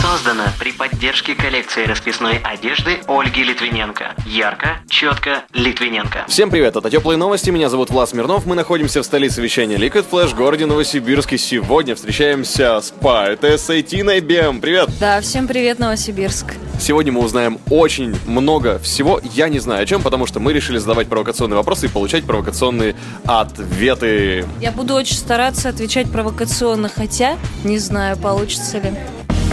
Создано при поддержке коллекции расписной одежды Ольги Литвиненко. Ярко, четко, Литвиненко. Всем привет, это Теплые новости, меня зовут Влас Мирнов. Мы находимся в столице вещания Liquid Flash, городе Новосибирске. Сегодня встречаемся с поэтессой Тиной Бем. Привет! Да, всем привет, Новосибирск. Сегодня мы узнаем очень много всего, я не знаю о чем, потому что мы решили задавать провокационные вопросы и получать провокационные ответы. Я буду очень стараться отвечать провокационно, хотя не знаю, получится ли.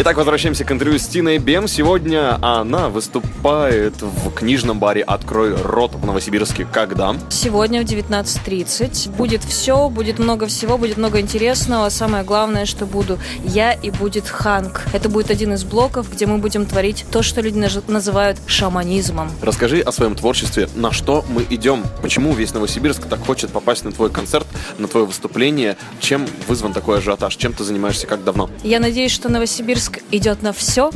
Итак, возвращаемся к интервью с Тиной Бем. Сегодня она выступает в книжном баре «Открой рот» в Новосибирске. Когда? Сегодня в 19:30. Будет все, будет много всего, будет много интересного. Самое главное, что буду я и будет Ханк. Это будет один из блоков, где мы будем творить то, что люди называют шаманизмом. Расскажи о своем творчестве. На что мы идем? Почему весь Новосибирск так хочет попасть на твой концерт, на твое выступление? Чем вызван такой ажиотаж? Чем ты занимаешься? Как давно? Я надеюсь, что Новосибирск идет на все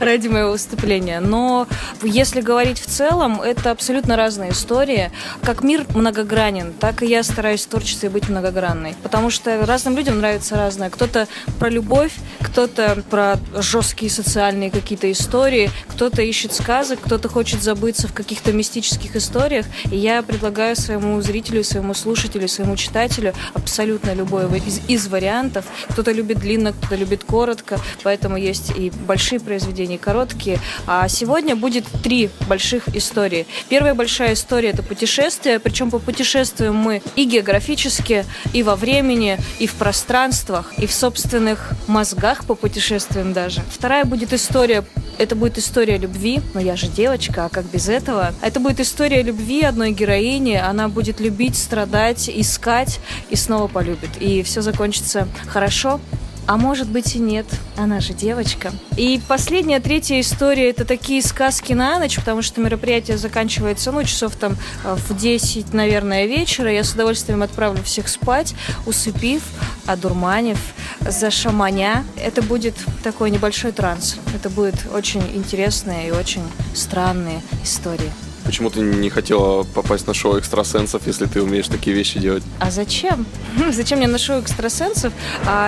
ради моего выступления. Но если говорить в целом, это абсолютно разные истории. Как мир многогранен, так и я стараюсь в творчестве быть многогранной. Потому что разным людям нравится разное. Кто-то про любовь, кто-то про жесткие социальные какие-то истории, кто-то ищет сказок, кто-то хочет забыться в каких-то мистических историях. И я предлагаю своему зрителю, своему слушателю, своему читателю абсолютно любой из вариантов. Кто-то любит длинно, кто-то любит коротко. Поэтому есть и большие произведения, и короткие. А сегодня будет 3 больших истории. Первая большая история – это путешествие. Причем по путешествиям мы и географически, и во времени, и в пространствах, и в собственных мозгах по путешествиям даже. Вторая будет история – это будет история любви. Но я же девочка, а как без этого? Это будет история любви одной героини. Она будет любить, страдать, искать и снова полюбит. И все закончится хорошо. А может быть и нет, она же девочка. И последняя, третья история – это такие сказки на ночь, потому что мероприятие заканчивается, часов там в 10, наверное, вечера. Я с удовольствием отправлю всех спать, усыпив, одурманив, зашаманя. Это будет такой небольшой транс. Это будут очень интересные и очень странные истории. Почему ты не хотела попасть на шоу экстрасенсов, если ты умеешь такие вещи делать? А зачем? Зачем мне на шоу экстрасенсов?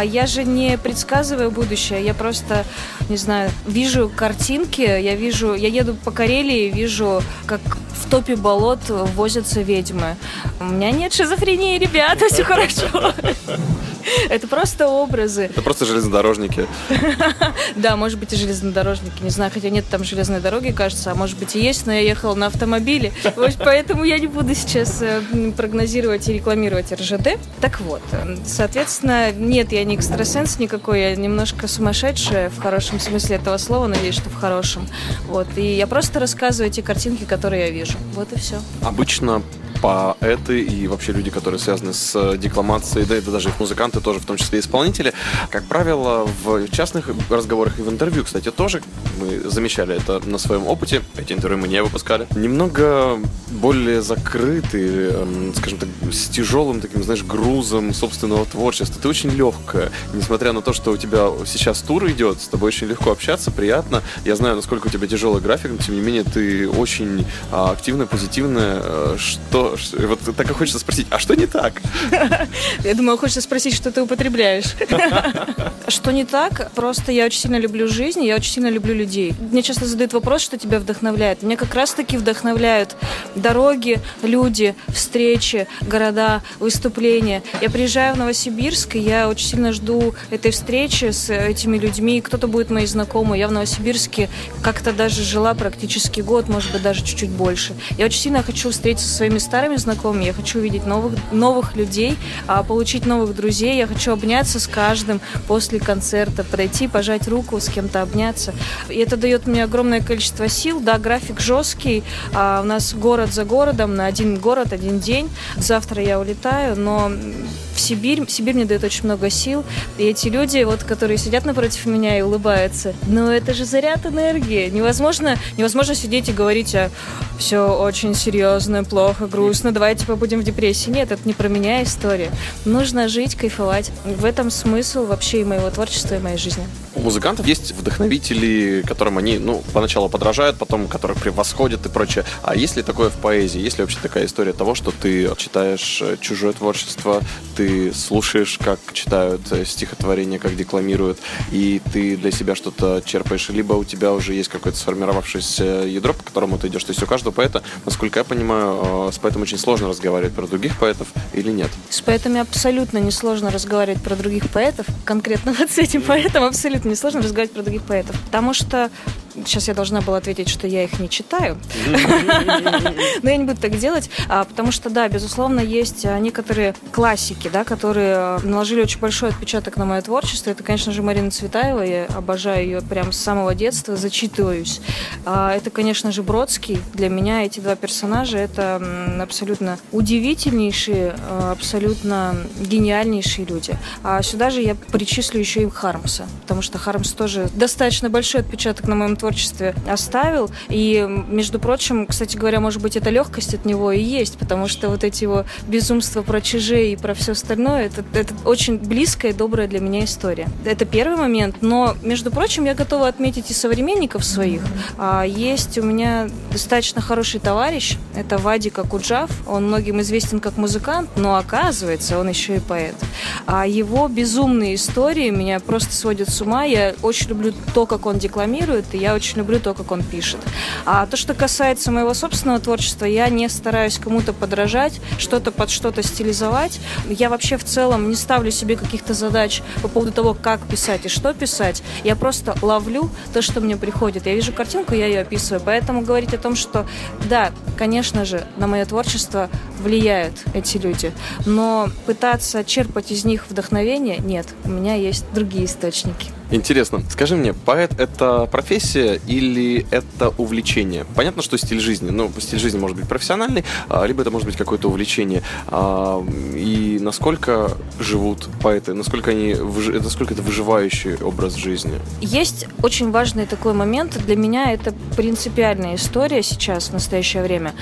Я же не предсказываю будущее. Я просто, не знаю, вижу картинки. Я еду по Карелии, вижу, как в топе болот возятся ведьмы. У меня нет шизофрении, ребята, все хорошо. Это просто образы. Это просто железнодорожники. Да, может быть и железнодорожники. Не знаю, хотя нет там железной дороги, кажется. А может быть и есть, но я ехала на автомобиле. Поэтому я не буду сейчас прогнозировать и рекламировать РЖД. Так вот, соответственно, нет, я не экстрасенс никакой. Я немножко сумасшедшая в хорошем смысле этого слова. Надеюсь, что в хорошем. Вот. И я просто рассказываю те картинки, которые я вижу. Вот и все. Обычно поэты и вообще люди, которые связаны с декламацией, да это даже их музыканты тоже, в том числе исполнители, как правило, в частных разговорах и в интервью, кстати, тоже, мы замечали это на своем опыте, эти интервью мы не выпускали, немного более закрыты, скажем так, с тяжелым таким, знаешь, грузом собственного творчества. Ты очень легкая, несмотря на то, что у тебя сейчас тур идет, с тобой очень легко общаться, приятно. Я знаю, насколько у тебя тяжелый график, но тем не менее ты очень активная, позитивная, вот так и хочется спросить, а что не так? Я думаю, хочется спросить, что ты употребляешь. Что не так? Просто я очень сильно люблю жизнь, я очень сильно люблю людей. Мне часто задают вопрос, что тебя вдохновляет. Меня как раз-таки вдохновляют дороги, люди, встречи, города, выступления. Я приезжаю в Новосибирск, и я очень сильно жду этой встречи с этими людьми. Кто-то будет мои знакомые. Я в Новосибирске как-то даже жила практически год, может быть, даже чуть-чуть больше. Я очень сильно хочу встретиться со своими старыми знакомыми, я хочу увидеть новых людей, получить новых друзей, я хочу обняться с каждым после концерта, подойти, пожать руку, с кем-то обняться. И это дает мне огромное количество сил. Да, график жесткий, у нас город за городом, на один город, один день. Завтра я улетаю, но в Сибирь. Сибирь мне дает очень много сил. И эти люди, вот, которые сидят напротив меня и улыбаются, ну это же заряд энергии. Невозможно сидеть и говорить, все очень серьезно, плохо, грустно, давайте побудем в депрессии. Нет, это не про меня история. Нужно жить, кайфовать. В этом смысл вообще и моего творчества, и моей жизни. У музыкантов есть вдохновители, которым они, поначалу подражают, потом которых превосходят и прочее. А есть ли такое в поэзии? Есть ли вообще такая история того, что ты читаешь чужое творчество, ты слушаешь, как читают стихотворения, как декламируют, и ты для себя что-то черпаешь? Либо у тебя уже есть какое-то сформировавшееся ядро, по которому ты идешь? То есть у каждого поэта, насколько я понимаю, с поэтом очень сложно разговаривать про других поэтов или нет? С поэтами абсолютно несложно разговаривать про других поэтов. Конкретно вот с этим поэтом абсолютно мне сложно разговаривать про других поэтов, потому что сейчас я должна была ответить, что я их не читаю, но я не буду так делать, потому что, да, безусловно, есть некоторые классики, да, которые наложили очень большой отпечаток на мое творчество. Это, конечно же, Марина Цветаева, я обожаю ее прям с самого детства, зачитываюсь. Это, конечно же, Бродский. Для меня эти два персонажа — это абсолютно удивительнейшие, абсолютно гениальнейшие люди. А сюда же я причислю еще и Хармса, потому что Хармс тоже достаточно большой отпечаток на моем творчестве оставил. И, между прочим, кстати говоря, может быть, эта легкость от него и есть, потому что вот эти его безумства про чужие и про все остальное, это очень близкая и добрая для меня история. Это первый момент, но, между прочим, я готова отметить и современников своих. Есть у меня достаточно хороший товарищ, это Вадик Акуджав, он многим известен как музыкант, но оказывается, он еще и поэт. А его безумные истории меня просто сводят с ума, я очень люблю то, как он декламирует, и я очень люблю то, как он пишет. А то, что касается моего собственного творчества, я не стараюсь кому-то подражать, что-то под что-то стилизовать. Я вообще в целом не ставлю себе каких-то задач по поводу того, как писать и что писать. Я просто ловлю то, что мне приходит. Я вижу картинку, я ее описываю. Поэтому говорить о том, что да, конечно же, на мое творчество влияют эти люди, но пытаться черпать из них вдохновение — нет, у меня есть другие источники. Интересно. Скажи мне, поэт — это профессия или это увлечение? Понятно, что стиль жизни. Стиль жизни может быть профессиональный, либо это может быть какое-то увлечение. И насколько живут поэты? Насколько это выживающий образ жизни? Есть очень важный такой момент. Для меня это принципиальная история сейчас, в настоящее время.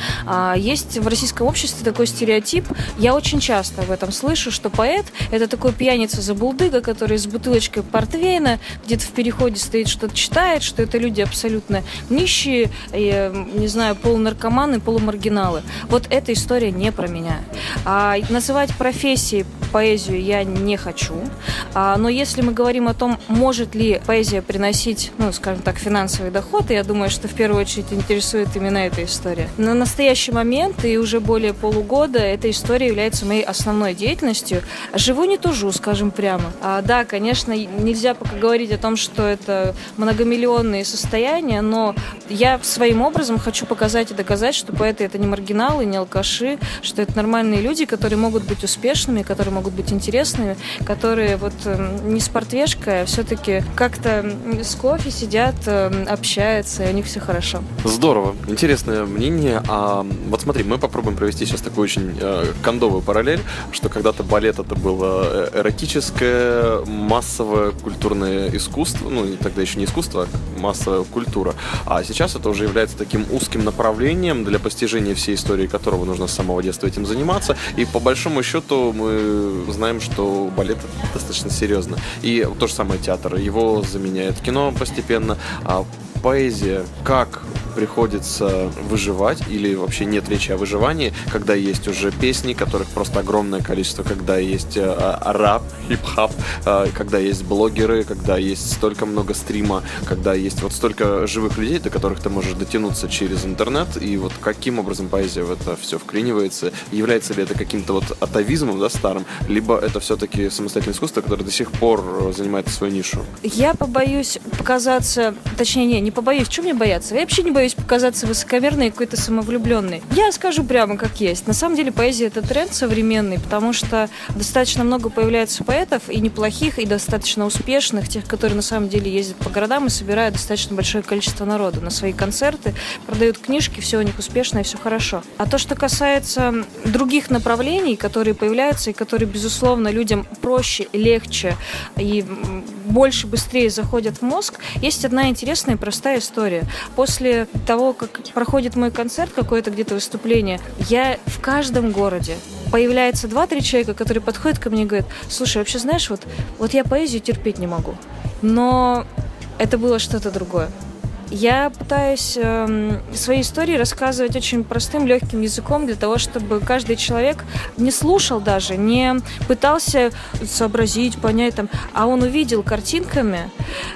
Есть в российском обществе такой стереотип. Я очень часто об этом слышу, что поэт — это такой пьяница-забулдыга, который с бутылочкой портвейна где-то в переходе стоит, что-то читает, что это люди абсолютно нищие, не знаю, полунаркоманы, полумаргиналы. Вот эта история не про меня. Называть профессией поэзию я не хочу, но если мы говорим о том, может ли поэзия приносить, скажем так, финансовый доход, я думаю, что в первую очередь интересует именно эта история. На настоящий момент и уже более полугода эта история является моей основной деятельностью. Живу не тужу, скажем прямо. Да, конечно, нельзя пока говорить о том, что это многомиллионные состояния, но я своим образом хочу показать и доказать, что поэты — это не маргиналы, не алкаши, что это нормальные люди, которые могут быть успешными, которые могут быть интересными, которые вот не с портвешкой, а все-таки как-то с кофе сидят, общаются, и у них все хорошо. Здорово. Интересное мнение. Вот смотри, мы попробуем провести сейчас такую очень кондовую параллель, что когда-то балет — это было эротическое, массовое, культурное искусство, тогда еще не искусство, а массовая культура. А сейчас это уже является таким узким направлением, для постижения всей истории которого нужно с самого детства этим заниматься. И по большому счету мы знаем, что балет — это достаточно серьезно. И то же самое театр. Его заменяет кино постепенно. А поэзия, как приходится выживать, или вообще нет речи о выживании, когда есть уже песни, которых просто огромное количество, когда есть рэп, хип-хоп, когда есть блогеры, когда есть столько много стрима, когда есть вот столько живых людей, до которых ты можешь дотянуться через интернет, и вот каким образом поэзия в это все вклинивается, является ли это каким-то вот атовизмом, да, старым, либо это все-таки самостоятельное искусство, которое до сих пор занимает свою нишу? Я побоюсь показаться, точнее, не побоюсь, чего мне бояться? Я вообще не боюсь боюсь показаться высокомерной и какой-то самовлюбленной. Я скажу прямо как есть. На самом деле поэзия – это тренд современный, потому что достаточно много появляется поэтов, и неплохих, и достаточно успешных, тех, которые на самом деле ездят по городам и собирают достаточно большое количество народу на свои концерты, продают книжки, все у них успешно и все хорошо. А то, что касается других направлений, которые появляются и которые, безусловно, людям проще, легче и больше, быстрее заходят в мозг, есть одна интересная и простая история. После того, как проходит мой концерт, какое-то где-то выступление, я в каждом городе появляется 2-3 человека, которые подходят ко мне и говорят: слушай, вообще знаешь, вот я поэзию терпеть не могу, но это было что-то другое. Я пытаюсь свои истории рассказывать очень простым, легким языком, для того, чтобы каждый человек не слушал даже, не пытался сообразить, понять, там, а он увидел картинками,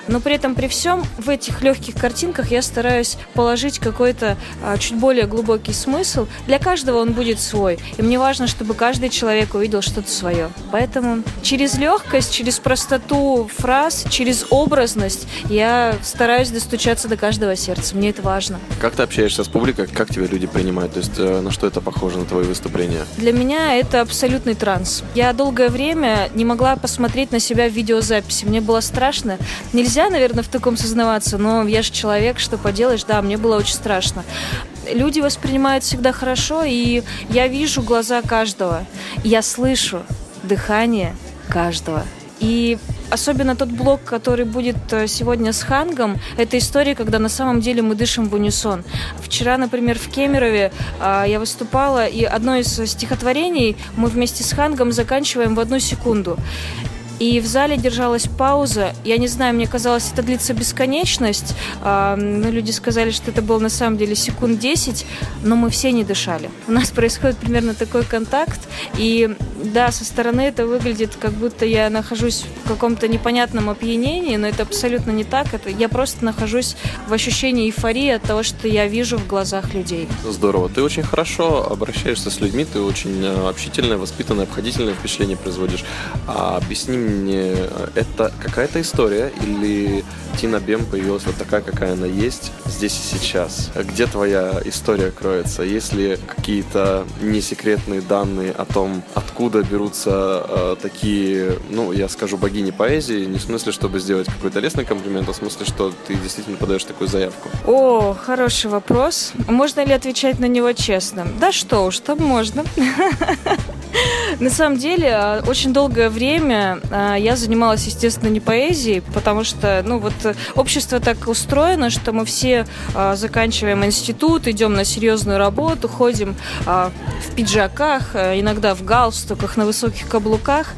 но при этом при всем в этих легких картинках я стараюсь положить какой-то чуть более глубокий смысл. Для каждого он будет свой, и мне важно, чтобы каждый человек увидел что-то свое. Поэтому через легкость, через простоту фраз, через образность я стараюсь достучаться до каждого сердца. Мне это важно. Как ты общаешься с публикой? Как тебя люди принимают? То есть на что это похоже, на твои выступления? Для меня это абсолютный транс. Я долгое время не могла посмотреть на себя в видеозаписи. Мне было страшно. Нельзя, наверное, в таком сознаваться, но я же человек, что поделаешь? Да, мне было очень страшно. Люди воспринимают всегда хорошо, и я вижу глаза каждого. Я слышу дыхание каждого. И особенно тот блок, который будет сегодня с Хангом, это история, когда на самом деле мы дышим в унисон. Вчера, например, в Кемерове я выступала, и одно из стихотворений мы вместе с Хангом заканчиваем в 1 секунду. И в зале держалась пауза. Я не знаю, мне казалось, это длится бесконечность. Но люди сказали, что это было на самом деле секунд 10, но мы все не дышали. У нас происходит примерно такой контакт. И да, со стороны это выглядит, как будто я нахожусь в каком-то непонятном опьянении, но это абсолютно не так. Я просто нахожусь в ощущении эйфории от того, что я вижу в глазах людей. Здорово. Ты очень хорошо обращаешься с людьми, ты очень общительная, воспитанная, обходительное впечатление производишь. Объясни мне, это какая-то история или Тина Бем появилась вот такая, какая она есть здесь и сейчас? Где твоя история кроется? Есть ли какие-то несекретные данные о том, откуда берутся такие, ну, я скажу, богини поэзии, не в смысле, чтобы сделать какой-то лестный комплимент, а в смысле, что ты действительно подаешь такую заявку? О, хороший вопрос. Можно ли отвечать на него честно? Да что уж, там можно. На самом деле, очень долгое время я занималась, естественно, не поэзией, потому что, ну, вот общество так устроено, что мы все заканчиваем институт, идем на серьезную работу, ходим в пиджаках, иногда в галстуках, на высоких каблуках,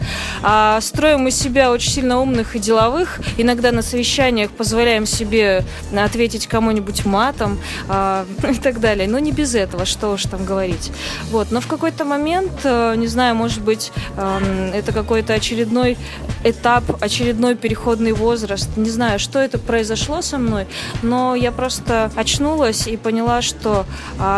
строим из себя очень сильно умных и деловых, иногда на совещаниях позволяем себе ответить кому-нибудь матом и так далее. Но не без этого, что уж там говорить. Вот. Но в какой-то момент, не знаю, может быть, это какой-то очередной этап, очередной переходный возраст. Не знаю, что это произошло со мной, но я просто очнулась и поняла, что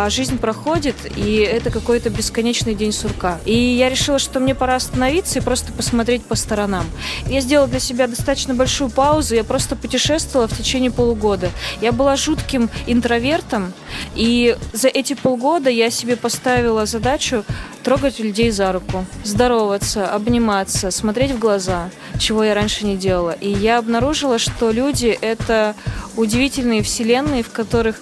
жизнь проходит, и это какой-то бесконечный день сурка. И я решила, что мне пора остановиться и просто посмотреть по сторонам. Я сделала для себя достаточно большую паузу, я просто путешествовала в течение полугода. Я была жутким интровертом, и за эти полгода я себе поставила задачу трогать людей за руку, здороваться, обниматься, смотреть в глаза, чего я раньше не делала. И я обнаружила, что люди — это удивительные вселенные, в которых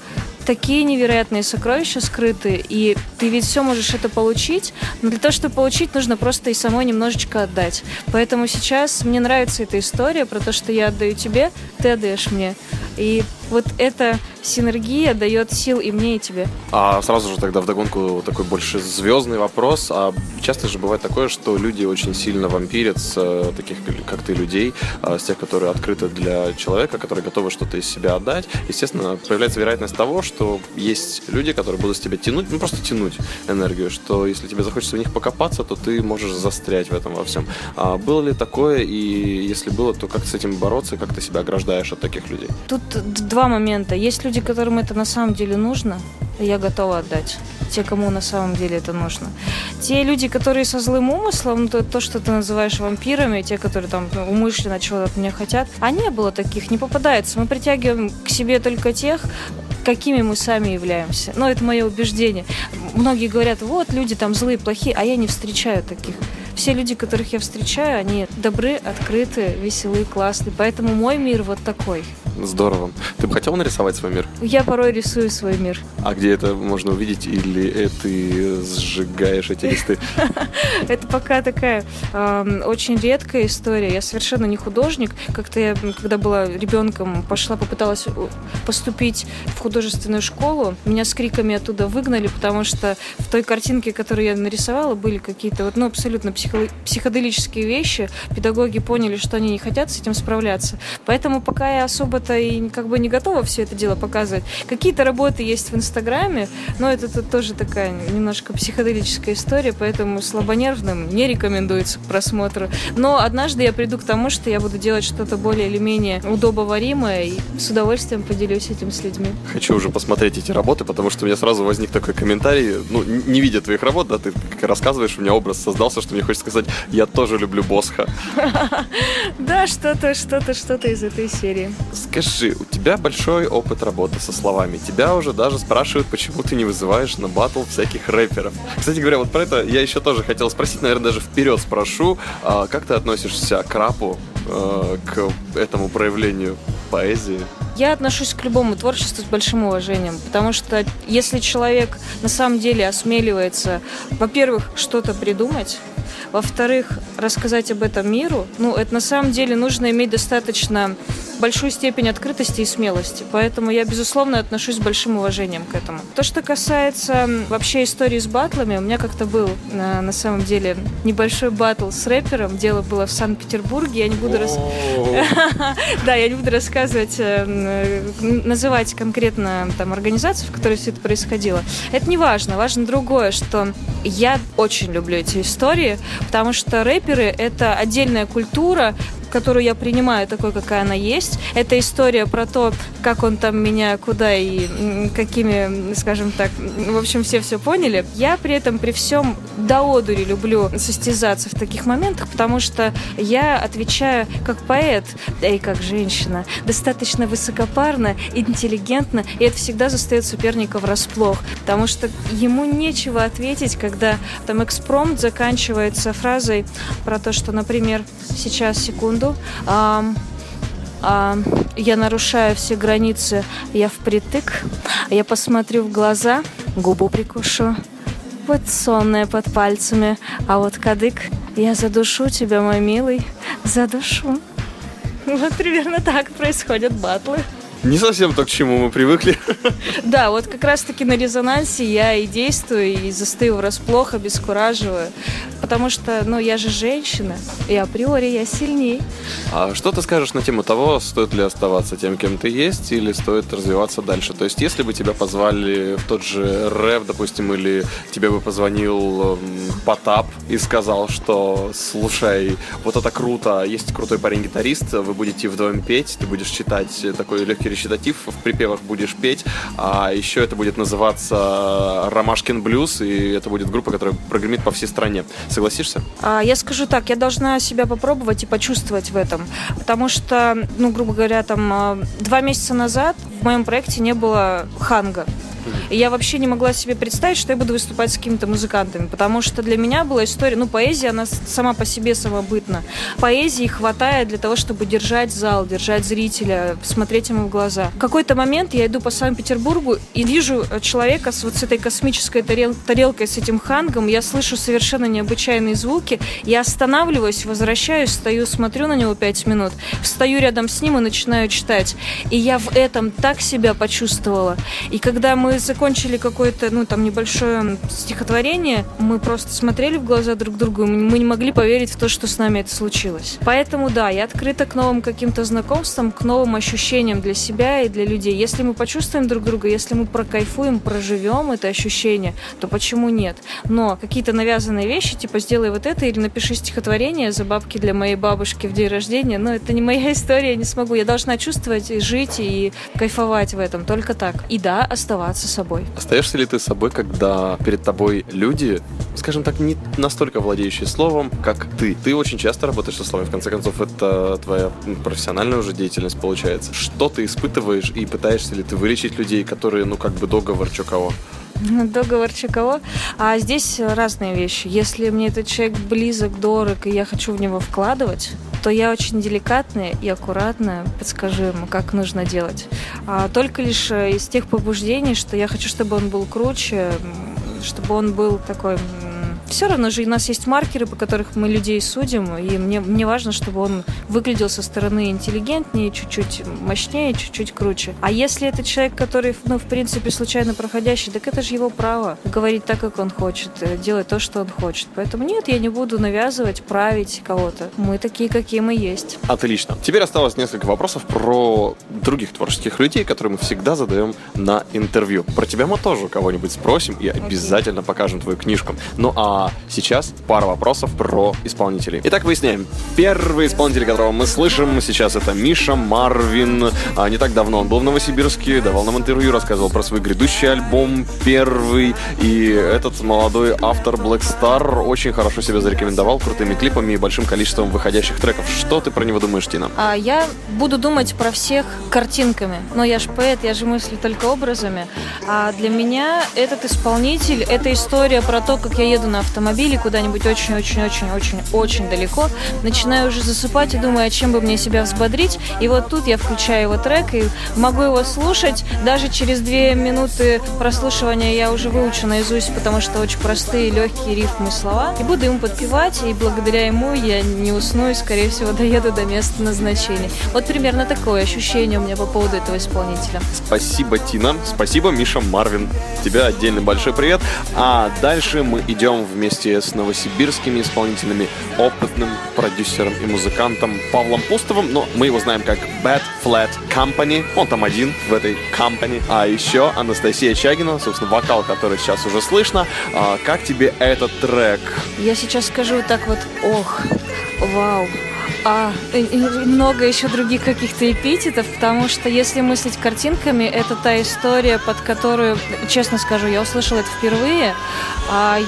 такие невероятные сокровища скрыты, и ты ведь все можешь это получить, но для того, чтобы получить, нужно просто и самой немножечко отдать. Поэтому сейчас мне нравится эта история про то, что я отдаю тебе, ты отдаешь мне. И вот эта синергия дает сил и мне, и тебе. А сразу же тогда вдогонку такой больше звездный вопрос. А часто же бывает такое, что люди очень сильно вампирят с таких, как ты, людей, с тех, которые открыты для человека, которые готовы что-то из себя отдать. Естественно, появляется вероятность того, что есть люди, которые будут с тебя тянуть, ну просто тянуть энергию, что если тебе захочется в них покопаться, то ты можешь застрять в этом во всем. А было ли такое, и если было, то как с этим бороться, как ты себя ограждаешь от таких людей? Тут два момента. Есть люди, которым это на самом деле нужно, и я готова отдать. Те, кому на самом деле это нужно. Те люди, которые со злым умыслом, то, что ты называешь вампирами, те, которые там умышленно чего-то от меня хотят, а не было таких, не попадается. Мы притягиваем к себе только тех, какими мы сами являемся. Но это мое убеждение. Многие говорят, вот, люди там злые, плохие, а я не встречаю таких. Все люди, которых я встречаю, они добры, открыты, веселые, классные. Поэтому мой мир вот такой. Здорово. Ты бы хотела нарисовать свой мир? Я порой рисую свой мир. А где это можно увидеть? Или ты сжигаешь эти листы? Это пока такая очень редкая история. Я совершенно не художник. Как-то я, когда была ребенком, пошла, попыталась поступить в художественную школу. Меня с криками оттуда выгнали, потому что в той картинке, которую я нарисовала, были какие-то вот, ну, абсолютно психоделические вещи. Педагоги поняли, что они не хотят с этим справляться. Поэтому пока я особо и как бы не готова все это дело показывать. Какие-то работы есть в Инстаграме, но это тоже такая немножко психоделическая история, поэтому слабонервным не рекомендуется к просмотру. Но однажды я приду к тому, что я буду делать что-то более или менее удобоваримое и с удовольствием поделюсь этим с людьми. Хочу уже посмотреть эти работы, потому что у меня сразу возник такой комментарий, ну, не видя твоих работ, да, ты рассказываешь, у меня образ создался, что мне хочется сказать, я тоже люблю Босха. Да, что-то из этой серии. Скажи, у тебя большой опыт работы со словами. Тебя уже даже спрашивают, почему ты не вызываешь на баттл всяких рэперов. Кстати говоря, вот про это я еще тоже хотел спросить, наверное, даже вперед спрошу. Как ты относишься к рэпу, к этому проявлению поэзии? Я отношусь к любому творчеству с большим уважением, потому что если человек на самом деле осмеливается, во-первых, что-то придумать, во-вторых, рассказать об этом миру, ну, это на самом деле нужно иметь достаточно большую степень открытости и смелости. Поэтому я, безусловно, отношусь с большим уважением к этому. То, что касается вообще истории с баттлами, у меня как-то был, на самом деле, небольшой баттл с рэпером. Дело было в Санкт-Петербурге. Я не буду рассказывать, называть конкретно там организацию, в которой все это происходило. Это не важно. Важно другое, что я очень люблю эти истории, потому что рэперы — это отдельная культура, которую я принимаю такой, какая она есть. Это история про то, как он там меня, куда и какими, скажем так, в общем, все поняли. Я при этом при всем до одури люблю состязаться в таких моментах, потому что я отвечаю как поэт, да и как женщина, достаточно высокопарно, интеллигентно, и это всегда застаёт соперника врасплох, потому что ему нечего ответить, когда там экспромт заканчивается фразой про то, что, например, сейчас, секунду, я нарушаю все границы, я впритык, я посмотрю в глаза, губу прикушу, вот сонная под пальцами, а вот кадык, я задушу тебя, мой милый, задушу. Вот примерно так происходят баттлы. Не совсем то, к чему мы привыкли. Да, вот как раз-таки на резонансе я и действую, и застою врасплох, обескураживаю. Потому что, я же женщина, и априори я сильнее. А что ты скажешь на тему того, стоит ли оставаться тем, кем ты есть, или стоит развиваться дальше? То есть, если бы тебя позвали в тот же рэп, допустим, или тебе бы позвонил Потап и сказал, что, слушай, вот это круто, есть крутой парень-гитарист, вы будете вдвоем петь, ты будешь читать такой легкий речитатив, в припевах будешь петь, а еще это будет называться «Ромашкин блюз», и это будет группа, которая прогремит по всей стране. Согласишься? Я скажу так, я должна себя попробовать и почувствовать в этом, потому что, грубо говоря, там 2 месяца назад в моем проекте не было ханга. И я вообще не могла себе представить, что я буду выступать с какими-то музыкантами, потому что для меня была история, поэзия, она сама по себе самобытна. Поэзии хватает для того, чтобы держать зал, держать зрителя, смотреть ему в глаза. В какой-то момент я иду по Санкт-Петербургу и вижу человека с этой космической тарелкой, с этим хангом, я слышу совершенно необычайные звуки, я останавливаюсь, возвращаюсь, стою, смотрю на него 5 минут, встаю рядом с ним и начинаю читать. И я в этом так себя почувствовала. И когда мы закончили какое-то, небольшое стихотворение, мы просто смотрели в глаза друг другу, мы не могли поверить в то, что с нами это случилось. Поэтому, да, я открыта к новым каким-то знакомствам, к новым ощущениям для себя и для людей. Если мы почувствуем друг друга, если мы прокайфуем, проживем это ощущение, то почему нет? Но какие-то навязанные вещи, типа сделай вот это или напиши стихотворение за бабки для моей бабушки в день рождения, это не моя история, я не смогу. Я должна чувствовать и жить, и кайфовать в этом, только так. И да, оставаться собой. собой? Остаешься ли ты собой, когда перед тобой люди, скажем так, не настолько владеющие словом, как ты? Ты очень часто работаешь со словами, в конце концов, это твоя профессиональная уже деятельность получается. Что ты испытываешь и пытаешься ли ты вылечить людей, которые, ну, как бы договор чё кого? Договор чекало. А здесь разные вещи. Если мне этот человек близок, дорог, и я хочу в него вкладывать, то я очень деликатно и аккуратно подскажу ему, как нужно делать. А только лишь из тех побуждений, что я хочу, чтобы он был круче, чтобы он был такой... Все равно же у нас есть маркеры, по которых мы людей судим, и мне важно, чтобы он выглядел со стороны интеллигентнее, чуть-чуть мощнее, чуть-чуть круче. А если это человек, который, ну, в принципе, случайно проходящий, так это же его право говорить так, как он хочет, делать то, что он хочет. Поэтому нет, я не буду навязывать, править кого-то. Мы такие, какие мы есть. Отлично. Теперь осталось несколько вопросов про других творческих людей, которые мы всегда задаем на интервью. Про тебя мы тоже кого-нибудь спросим и обязательно покажем твою книжку. Ну, а сейчас пара вопросов про исполнителей. Итак, выясняем. Первый исполнитель, которого мы слышим сейчас, это Миша Марвин. Не так давно он был в Новосибирске, давал нам интервью, рассказывал про свой грядущий альбом, первый. И этот молодой автор Black Star очень хорошо себя зарекомендовал крутыми клипами и большим количеством выходящих треков. Что ты про него думаешь, Тина? Я буду думать про всех картинками. Но я же поэт, я же мыслю только образами. А для меня этот исполнитель, это история про то, как я еду на автомобиле куда-нибудь очень-очень-очень-очень-очень далеко, начинаю уже засыпать и думаю, а чем бы мне себя взбодрить, и вот тут я включаю его трек и могу его слушать, даже через 2 минуты прослушивания я уже выучу наизусть, потому что очень простые, легкие рифмы слова, и буду ему подпевать, и благодаря ему я не усну и, скорее всего, доеду до места назначения. Вот примерно такое ощущение у меня по поводу этого исполнителя. Спасибо, Тина. Спасибо, Миша Марвин. Тебе отдельный большой привет. А дальше мы идем вместе с новосибирскими исполнителями, опытным продюсером и музыкантом Павлом Пустовым, но мы его знаем как Bad Flat Company, он там один в этой компании, а еще Анастасия Чагина, собственно, вокал, который сейчас уже слышно. Как тебе этот трек? Я сейчас скажу вот так вот, ох, вау. Много еще других каких-то эпитетов, потому что если мыслить картинками, это та история, под которую, честно скажу, я услышала это впервые,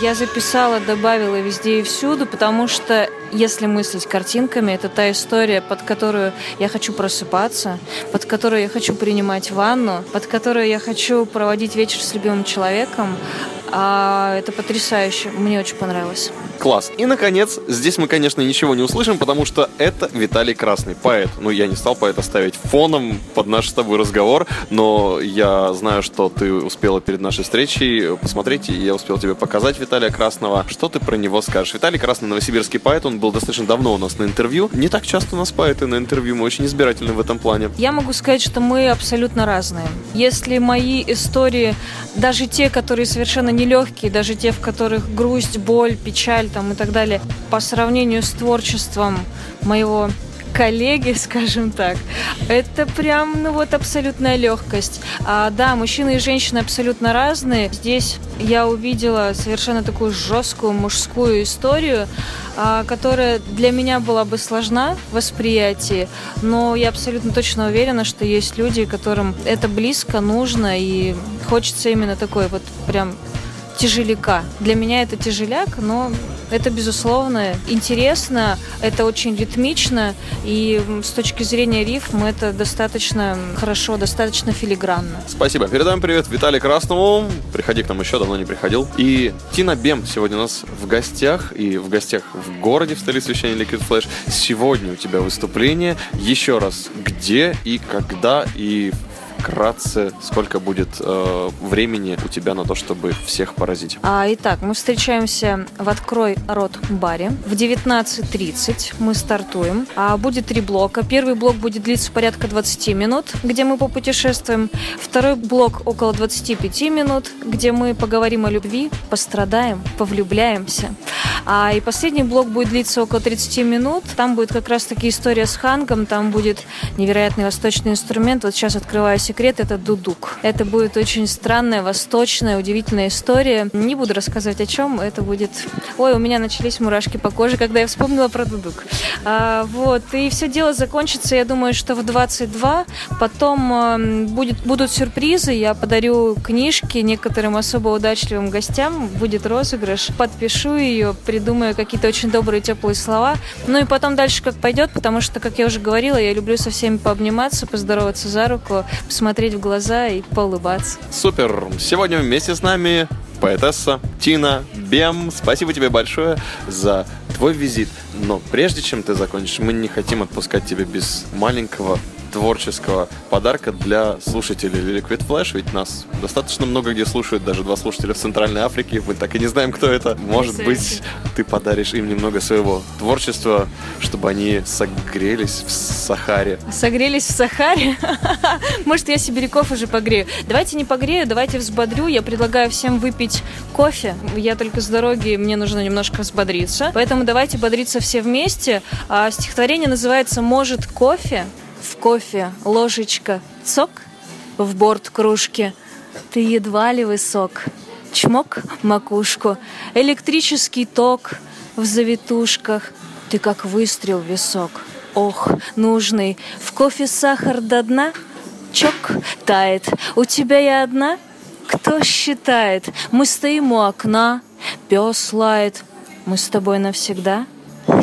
я записала, добавила везде и всюду, потому что если мыслить картинками, это та история, под которую я хочу просыпаться, под которую я хочу принимать ванну, под которую я хочу проводить вечер с любимым человеком. Это потрясающе, мне очень понравилось. Класс. И, наконец, здесь мы, конечно, ничего не услышим, потому что это Виталий Красный, поэт. Ну, я не стал поэта ставить фоном под наш с тобой разговор, но я знаю, что ты успела перед нашей встречей посмотреть, и я успел тебе показать Виталия Красного. Что ты про него скажешь? Виталий Красный, новосибирский поэт, он был достаточно давно у нас на интервью. Не так часто у нас поэты на интервью, мы очень избирательны в этом плане. Я могу сказать, что мы абсолютно разные. Если мои истории, даже те, которые совершенно нелегкие, даже те, в которых грусть, боль, печаль, там и так далее, по сравнению с творчеством моего коллеги, скажем так, это прям, ну вот, абсолютная легкость. Да, мужчины и женщины абсолютно разные. Здесь я увидела совершенно такую жесткую мужскую историю, которая для меня была бы сложна в восприятии, но я абсолютно точно уверена, что есть люди, которым это близко, нужно, и хочется именно такой вот прям... тяжеляка. Для меня это тяжеляк, но это, безусловно, интересно, это очень ритмично, и с точки зрения рифм это достаточно хорошо, достаточно филигранно. Спасибо. Передаем привет Виталию Красному. Приходи к нам еще, давно не приходил. И Тина Бем сегодня у нас в гостях, и в гостях в городе, в столице вещания Liquid Flash. Сегодня у тебя выступление. Еще раз, где и когда, и вкратце, сколько будет времени у тебя на то, чтобы всех поразить? Итак, мы встречаемся в «Открой рот» баре. В 19:30 мы стартуем. Будет 3 блока. Первый блок будет длиться порядка 20 минут, где мы попутешествуем. Второй блок около 25 минут, где мы поговорим о любви, пострадаем, повлюбляемся. И последний блок будет длиться около 30 минут. Там будет как раз-таки история с хангом, там будет невероятный восточный инструмент. Вот сейчас открываю секрет – это дудук. Это будет очень странная, восточная, удивительная история. Не буду рассказывать о чем, это будет... Ой, у меня начались мурашки по коже, когда я вспомнила про дудук. И все дело закончится, я думаю, что в 22. Потом будут сюрпризы, я подарю книжки некоторым особо удачливым гостям, будет розыгрыш, подпишу ее, придумаю какие-то очень добрые, теплые слова. Ну и потом дальше как пойдет, потому что, как я уже говорила, я люблю со всеми пообниматься, поздороваться за руку, посмотреть в глаза и поулыбаться. Супер! Сегодня вместе с нами поэтесса Тина Бем. Спасибо тебе большое за твой визит. Но прежде чем ты закончишь, мы не хотим отпускать тебя без маленького творческого подарка для слушателей Liquid Flash, ведь нас достаточно много где слушают, даже 2 слушателя в Центральной Африке, мы так и не знаем, кто это. Может быть, ты подаришь им немного своего творчества, чтобы они согрелись в Сахаре. Согрелись в Сахаре? Может, я сибиряков уже погрею. Давайте не погрею, давайте взбодрю. Я предлагаю всем выпить кофе. Я только с дороги, мне нужно немножко взбодриться. Поэтому давайте бодриться все вместе. Стихотворение называется «Может, кофе?» В кофе ложечка цок, в борт кружки ты едва ли высок, чмок макушку, электрический ток в завитушках, ты как выстрел в висок, ох, нужный, в кофе сахар до дна, чок, тает, у тебя я одна, кто считает, мы стоим у окна, пес лает, мы с тобой навсегда,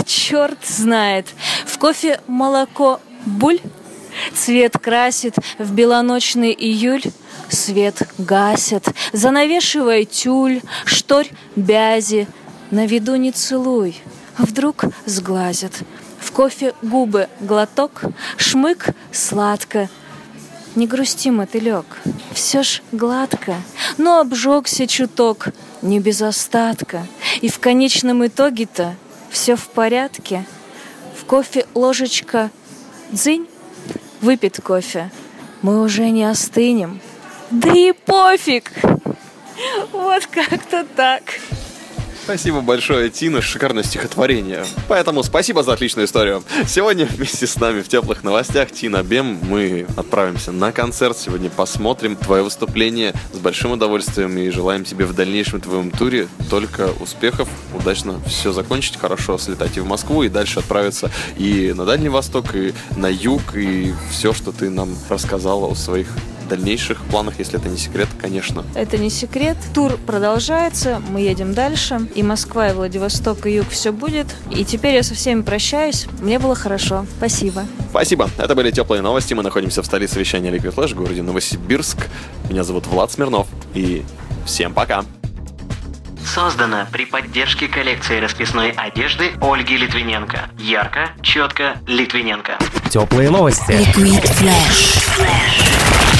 черт знает, в кофе молоко буль, цвет красит в белоночный июль, свет гасит, занавешивая тюль, шторь бязи, на виду не целуй, вдруг сглазят. В кофе губы глоток, шмык сладко, не грусти, мотылек, все ж гладко, но обжегся чуток, не без остатка, и в конечном итоге-то все в порядке. В кофе ложечка дзынь, выпит кофе, мы уже не остынем. Да и пофиг! Вот как-то так. Спасибо большое, Тина, шикарное стихотворение. Поэтому спасибо за отличную историю. Сегодня вместе с нами в теплых новостях Тина Бем. Мы отправимся на концерт сегодня, посмотрим твое выступление с большим удовольствием и желаем тебе в дальнейшем твоем туре только успехов, удачно все закончить, хорошо слетать и в Москву, и дальше отправиться и на Дальний Восток, и на Юг, и все, что ты нам рассказала о своих дальнейших планах, если это не секрет, конечно. Это не секрет. Тур продолжается, мы едем дальше. И Москва, и Владивосток, и Юг, все будет. И теперь я со всеми прощаюсь. Мне было хорошо. Спасибо. Спасибо. Это были теплые новости. Мы находимся в столице вещания Liquid Flash, в городе Новосибирск. Меня зовут Влад Мирнов. И всем пока. Создано при поддержке коллекции расписной одежды Ольги Литвиненко. Ярко, четко, Литвиненко. Теплые новости. Liquid Flash.